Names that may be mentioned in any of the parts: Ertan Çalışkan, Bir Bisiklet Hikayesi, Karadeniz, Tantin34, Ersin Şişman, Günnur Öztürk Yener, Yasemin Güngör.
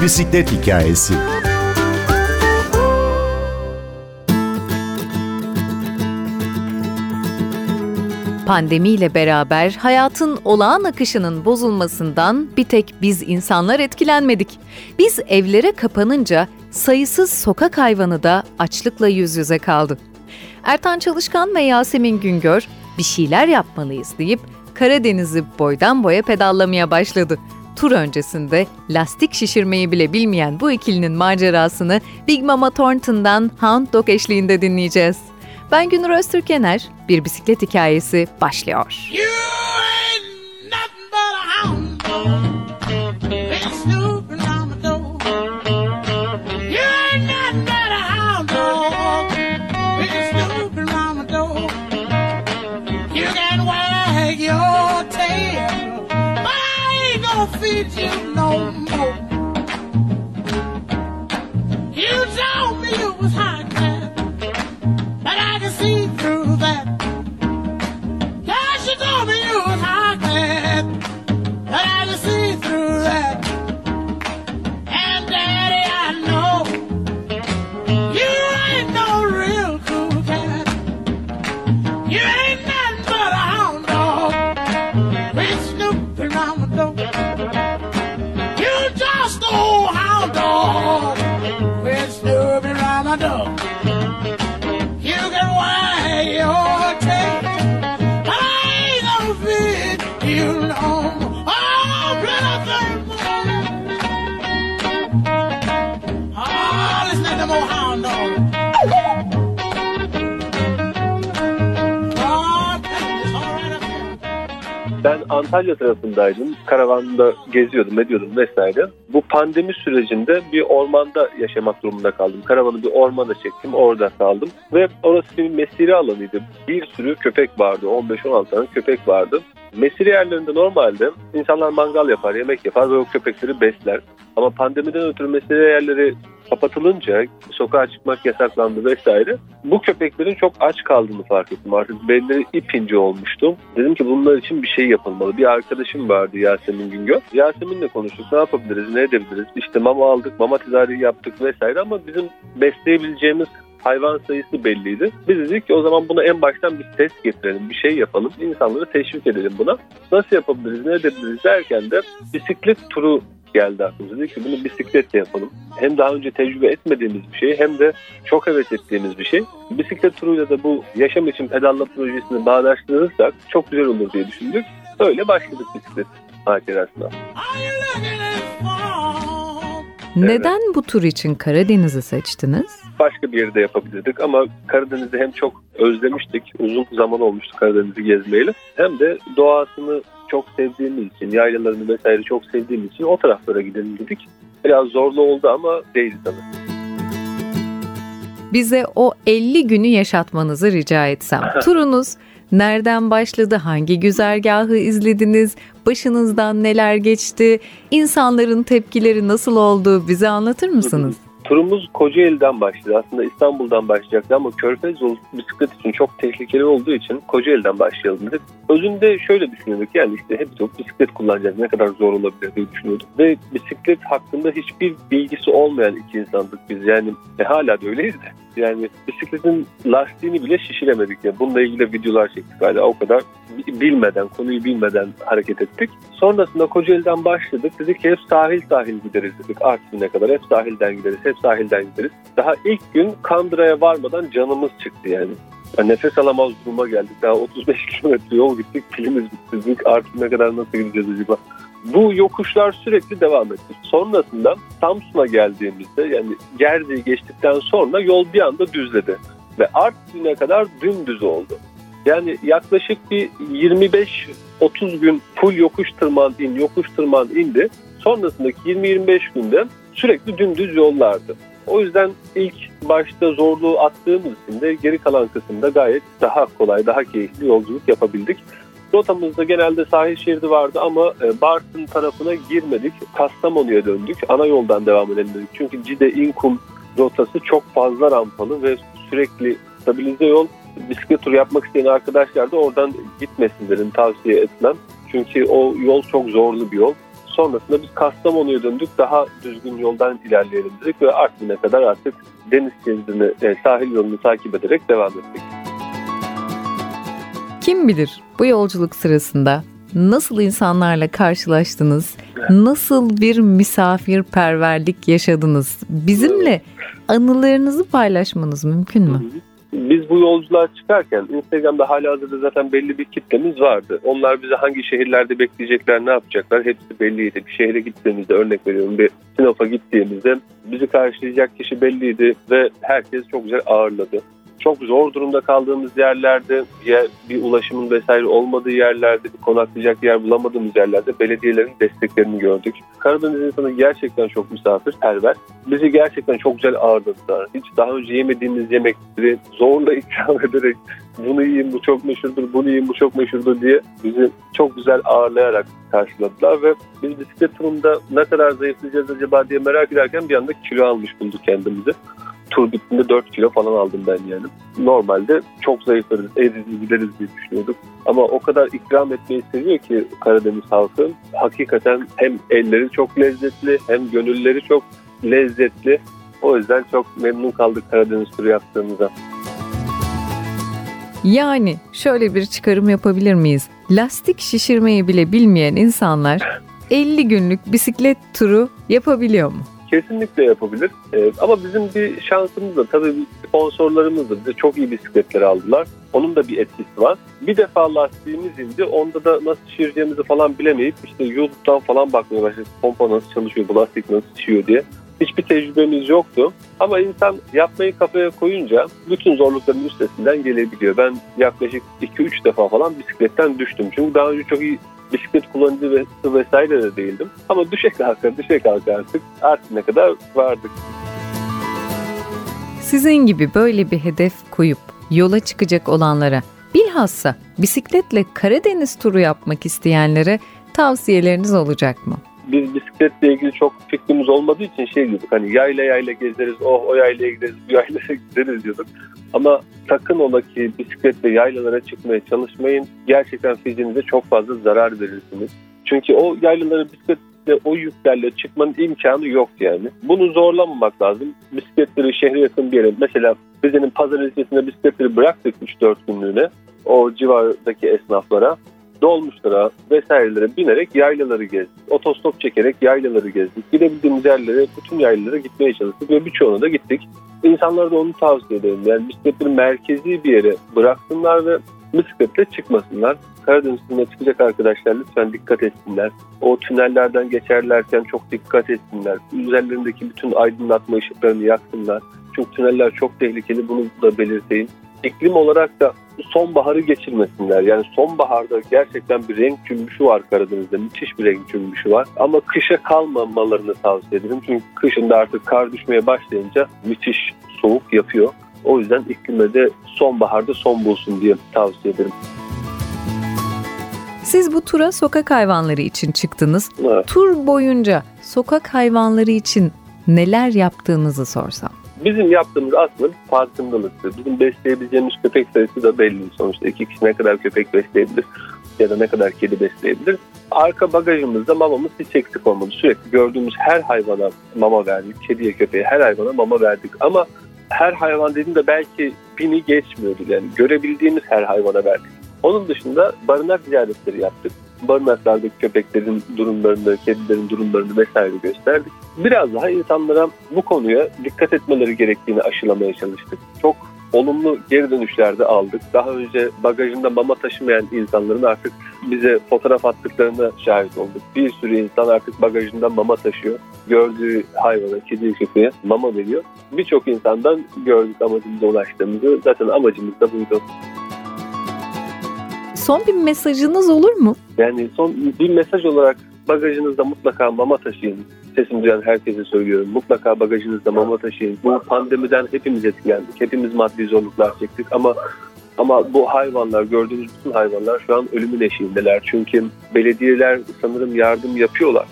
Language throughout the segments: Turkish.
Bir bisiklet hikayesi. Pandemiyle beraber hayatın olağan akışının bozulmasından bir tek biz insanlar etkilenmedik. Biz evlere kapanınca sayısız sokak hayvanı da açlıkla yüz yüze kaldı. Ertan Çalışkan ve Yasemin Güngör bir şeyler yapmalıyız deyip Karadeniz'i boydan boya pedallamaya başladı. Tur öncesinde lastik şişirmeyi bile bilmeyen bu ikilinin macerasını Big Mama Thornton'dan Hound Dog eşliğinde dinleyeceğiz. Ben Günnur Öztürk Yener, Bir Bisiklet Hikayesi başlıyor. You no more. You told me it was hard time, but I can see through that. Yeah, she told me it was hard time, but I can see through that. And Daddy, I know you ain't no real cool cat. You ain't nothing but a hound dog. We snoop around the door. Ben Antalya tarafındaydım, karavanda geziyordum, ediyordum vesaire. Bu pandemi sürecinde bir ormanda yaşamak durumunda kaldım. Karavanı bir ormana çektim, orada kaldım. Ve orası bir mesire alanıydı. Bir sürü köpek vardı, 15-16 tane köpek vardı. Mesire yerlerinde normalde insanlar mangal yapar, yemek yapar ve o köpekleri besler. Ama pandemiden ötürü mesire yerleri kapatılınca, sokağa çıkmak yasaklandı vesaire. Bu köpeklerin çok aç kaldığını fark ettim. Artık belleri ipince olmuştu. Dedim ki bunlar için bir şey yapılmalı. Bir arkadaşım vardı, Yasemin Güngör. Yasemin'le konuştuk. Ne yapabiliriz, ne edebiliriz? İşte mama aldık, mama tedariği yaptık vesaire ama bizim besleyebileceğimiz hayvan sayısı belliydi. Biz dedik ki o zaman buna en baştan bir ses getirelim, bir şey yapalım, insanları teşvik edelim buna. Nasıl yapabiliriz, ne edebiliriz derken de bisiklet turu geldi aklımıza. Dedik ki bunu bisikletle yapalım. Hem daha önce tecrübe etmediğimiz bir şey hem de çok heves ettiğimiz bir şey. Bisiklet turuyla da bu yaşam için pedalla projesini bağdaştırırsak çok güzel olur diye düşündük. Öyle başladık bisiklet macerasına. Neden bu tur için Karadeniz'i seçtiniz? Başka bir yeri de yapabilirdik ama Karadeniz'i hem çok özlemiştik, uzun zaman olmuştu Karadeniz'i gezmeyeli, hem de doğasını çok sevdiğimiz için, yaylalarını vesaire çok sevdiğimiz için o taraflara gidelim dedik. Biraz zorlu oldu ama değildi tabii. Bize o 50 günü yaşatmanızı rica etsem. Turunuz nereden başladı, hangi güzergahı izlediniz, başınızdan neler geçti, insanların tepkileri nasıl oldu, bize anlatır mısınız? Turumuz Kocaeli'den başladı. Aslında İstanbul'dan başlayacaktı ama Körfez yolu bisiklet için çok tehlikeli olduğu için Kocaeli'den başlayalım dedik. Özünde şöyle düşünüyorduk, yani işte hep çok bisiklet kullanacağız, ne kadar zor olabilir diye düşünüyorduk. Ve bisiklet hakkında hiçbir bilgisi olmayan iki insandık biz, yani hala da öyleyiz de. Yani bisikletin lastiğini bile şişiremedik. Yani bununla ilgili videolar çektik, hala o kadar bilmeden, konuyu bilmeden hareket ettik. Sonrasında Kocaeli'den başladık. Dedik ki hep sahil gideriz dedik. Artvin'e kadar hep sahilden gideriz. Daha ilk gün Kandıra'ya varmadan canımız çıktı yani. Nefes alamaz duruma geldik. Daha 35 kilometre yol gittik, pilimiz bitti. Artık ne kadar, nasıl gideceğiz acaba? Bu yokuşlar sürekli devam etti. Sonrasında Samsun'a geldiğimizde, yani Gerze'yi geçtikten sonra yol bir anda düzledi. Ve Artvin'e kadar dümdüz oldu. Yani yaklaşık bir 25-30 gün full yokuş tırman indi. Sonrasındaki 20-25 günde sürekli dümdüz yollardı. O yüzden ilk başta zorluğu attığımız için de geri kalan kısımda gayet daha kolay, daha keyifli yolculuk yapabildik. Rotamızda genelde sahil şeridi vardı ama Bartın tarafına girmedik. Kastamonu'ya döndük. Ana yoldan devam edelim dedik. Çünkü Cide-İnkum rotası çok fazla rampalı ve sürekli stabilize yol. Bisiklet turu yapmak isteyen arkadaşlar da oradan gitmesin dedim, tavsiye etmem. Çünkü o yol çok zorlu bir yol. Sonrasında biz Kastamonu'ya döndük, daha düzgün yoldan ilerleyelim dedik ve Artvin'e kadar artık deniz şeridini, sahil yolunu takip ederek devam ettik. Kim bilir bu yolculuk sırasında nasıl insanlarla karşılaştınız, nasıl bir misafirperverlik yaşadınız? Bizimle anılarınızı paylaşmanız mümkün mü? Biz bu yolculuğa çıkarken Instagram'da halihazırda zaten belli bir kitlemiz vardı. Onlar bizi hangi şehirlerde bekleyecekler, ne yapacaklar hepsi belliydi. Bir şehre gittiğimizde, örnek veriyorum, bir Sinop'a gittiğimizde bizi karşılayacak kişi belliydi ve herkes çok güzel ağırladı. Çok zor durumda kaldığımız yerlerde, ya bir ulaşımın vesaire olmadığı yerlerde, bir konaklayacak yer bulamadığımız yerlerde belediyelerin desteklerini gördük. Karadeniz insanı gerçekten çok misafirperver. Bizi gerçekten çok güzel ağırladılar. Hiç daha önce yemediğimiz yemekleri zorla ikram ederek bunu yiyin bu çok meşhurdur, bunu yiyin bu çok meşhurdur diye bizi çok güzel ağırlayarak karşıladılar ve biz bisiklet turunda ne kadar zayıflayacağız acaba diye merak ederken bir anda kilo almış bulduk kendimizi. Tur bittiğinde 4 kilo falan aldım ben yani. Normalde çok zayıflarız, eziz gideriz diye düşünüyorduk. Ama o kadar ikram etmeyi seviyor ki Karadeniz halkı. Hakikaten hem elleri çok lezzetli hem gönülleri çok lezzetli. O yüzden çok memnun kaldık Karadeniz turu yaptığımıza. Yani şöyle bir çıkarım yapabilir miyiz? Lastik şişirmeyi bile bilmeyen insanlar 50 günlük bisiklet turu yapabiliyor mu? Kesinlikle yapabilir. Ama bizim bir şansımız da tabii sponsorlarımız da bize çok iyi bisikletler aldılar. Onun da bir etkisi var. Bir defa lastiğimiz indi. Onda da nasıl şişireceğimizi falan bilemeyip işte YouTube'dan falan bakmaya başladık. Pompa nasıl çalışıyor, bu lastik nasıl şişiyor diye. Hiçbir tecrübemiz yoktu. Ama insan yapmayı kafaya koyunca bütün zorlukların üstesinden gelebiliyor. Ben yaklaşık 2-3 defa falan bisikletten düştüm. Çünkü daha önce çok iyi bisiklet kullanıcı vesaire de değildim. Ama düşe kalka artık Artvin'e kadar vardık. Sizin gibi böyle bir hedef koyup yola çıkacak olanlara, bilhassa bisikletle Karadeniz turu yapmak isteyenlere tavsiyeleriniz olacak mı? Biz bisikletle ilgili çok fikrimiz olmadığı için diyorduk, hani yayla gezeriz, o yaylaya gideriz, bu yaylaya gideriz diyorduk. Ama sakın ola ki bisikletle yaylalara çıkmaya çalışmayın. Gerçekten fiziğinize çok fazla zarar verirsiniz. Çünkü o yaylalara bisikletle, o yüklerle çıkmanın imkanı yok yani. Bunu zorlamamak lazım. Bisikletleri şehre yakın bir yere, mesela Rize'nin Pazar ilçesinde bisikletleri bıraktık 3-4 günlüğüne o civardaki esnaflara. Dolmuşlara vesairelere binerek yaylaları gezdik. Otostop çekerek yaylaları gezdik. Gidebildiğimiz yerlere, bütün yaylalara gitmeye çalıştık ve birçoğuna da gittik. İnsanlara da onu tavsiye ederim. Yani bisikletleri merkezi bir yere bıraksınlar ve bisikletle çıkmasınlar. Karadeniz turuna çıkacak arkadaşlar lütfen dikkat etsinler. O tünellerden geçerlerken çok dikkat etsinler. Üzerlerindeki bütün aydınlatma ışıklarını yaksınlar. Çünkü tüneller çok tehlikeli, bunu da belirteyim. İklim olarak da sonbaharı geçirmesinler. Yani sonbaharda gerçekten bir renk cümbüşü var Karadeniz'de. Müthiş bir renk cümbüşü var. Ama kışa kalmamalarını tavsiye ederim. Çünkü kışında artık kar düşmeye başlayınca müthiş soğuk yapıyor. O yüzden iklime de sonbaharda son bulsun diye tavsiye ederim. Siz bu tura sokak hayvanları için çıktınız. Evet. Tur boyunca sokak hayvanları için neler yaptığınızı sorsam. Bizim yaptığımız aslında farkındalıktır. Bizim besleyebileceğimiz köpek sayısı da belli. Sonuçta 2 kişi ne kadar köpek besleyebilir ya da ne kadar kedi besleyebilir. Arka bagajımızda mamamız hiç eksik olmadı. Sürekli gördüğümüz her hayvana mama verdik. Kediye, köpeğe, her hayvana mama verdik. Ama her hayvan dediğimde belki 1000'i geçmiyordu. Yani görebildiğimiz her hayvana verdik. Onun dışında barınak ziyaretleri yaptık. Barınaklardaki köpeklerin durumlarını, kedilerin durumlarını vesaire gösterdik. Biraz daha insanlara bu konuya dikkat etmeleri gerektiğini aşılamaya çalıştık. Çok olumlu geri dönüşler de aldık. Daha önce bagajında mama taşımayan insanların artık bize fotoğraf attıklarına şahit olduk. Bir sürü insan artık bagajında mama taşıyor. Gördüğü hayvana, kediye, köpeğe mama veriyor. Birçok insandan gördük amacımıza ulaştığımızı. Zaten amacımız da buydu. Son bir mesajınız olur mu? Yani son bir mesaj olarak bagajınızda mutlaka mama taşıyın. Sesimi duyan herkese söylüyorum. Mutlaka bagajınızda mama taşıyın. Bu pandemiden hepimiz etkilendik. Hepimiz maddi zorluklar çektik ama bu hayvanlar, gördüğünüz bütün hayvanlar şu an ölümün eşiğindeler. Çünkü belediyeler sanırım yardım yapıyorlar.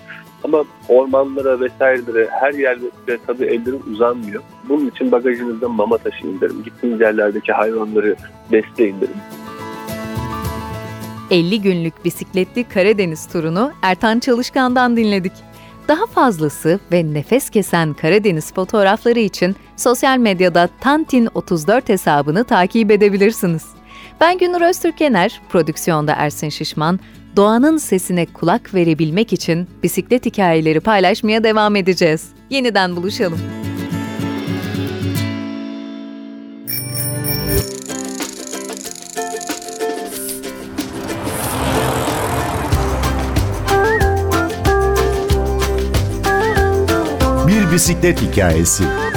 Ama ormanlara vesairelere, her yerlere tabii elleri uzanmıyor. Bunun için bagajınızda mama taşıyın derim. Gittiğiniz yerlerdeki hayvanları besleyin derim. 50 günlük bisikletli Karadeniz turunu Ertan Çalışkan'dan dinledik. Daha fazlası ve nefes kesen Karadeniz fotoğrafları için sosyal medyada Tantin34 hesabını takip edebilirsiniz. Ben Günnur Öztürk Yener, prodüksiyonda Ersin Şişman, doğanın sesine kulak verebilmek için bisiklet hikayeleri paylaşmaya devam edeceğiz. Yeniden buluşalım. Bisiklet hikayesi.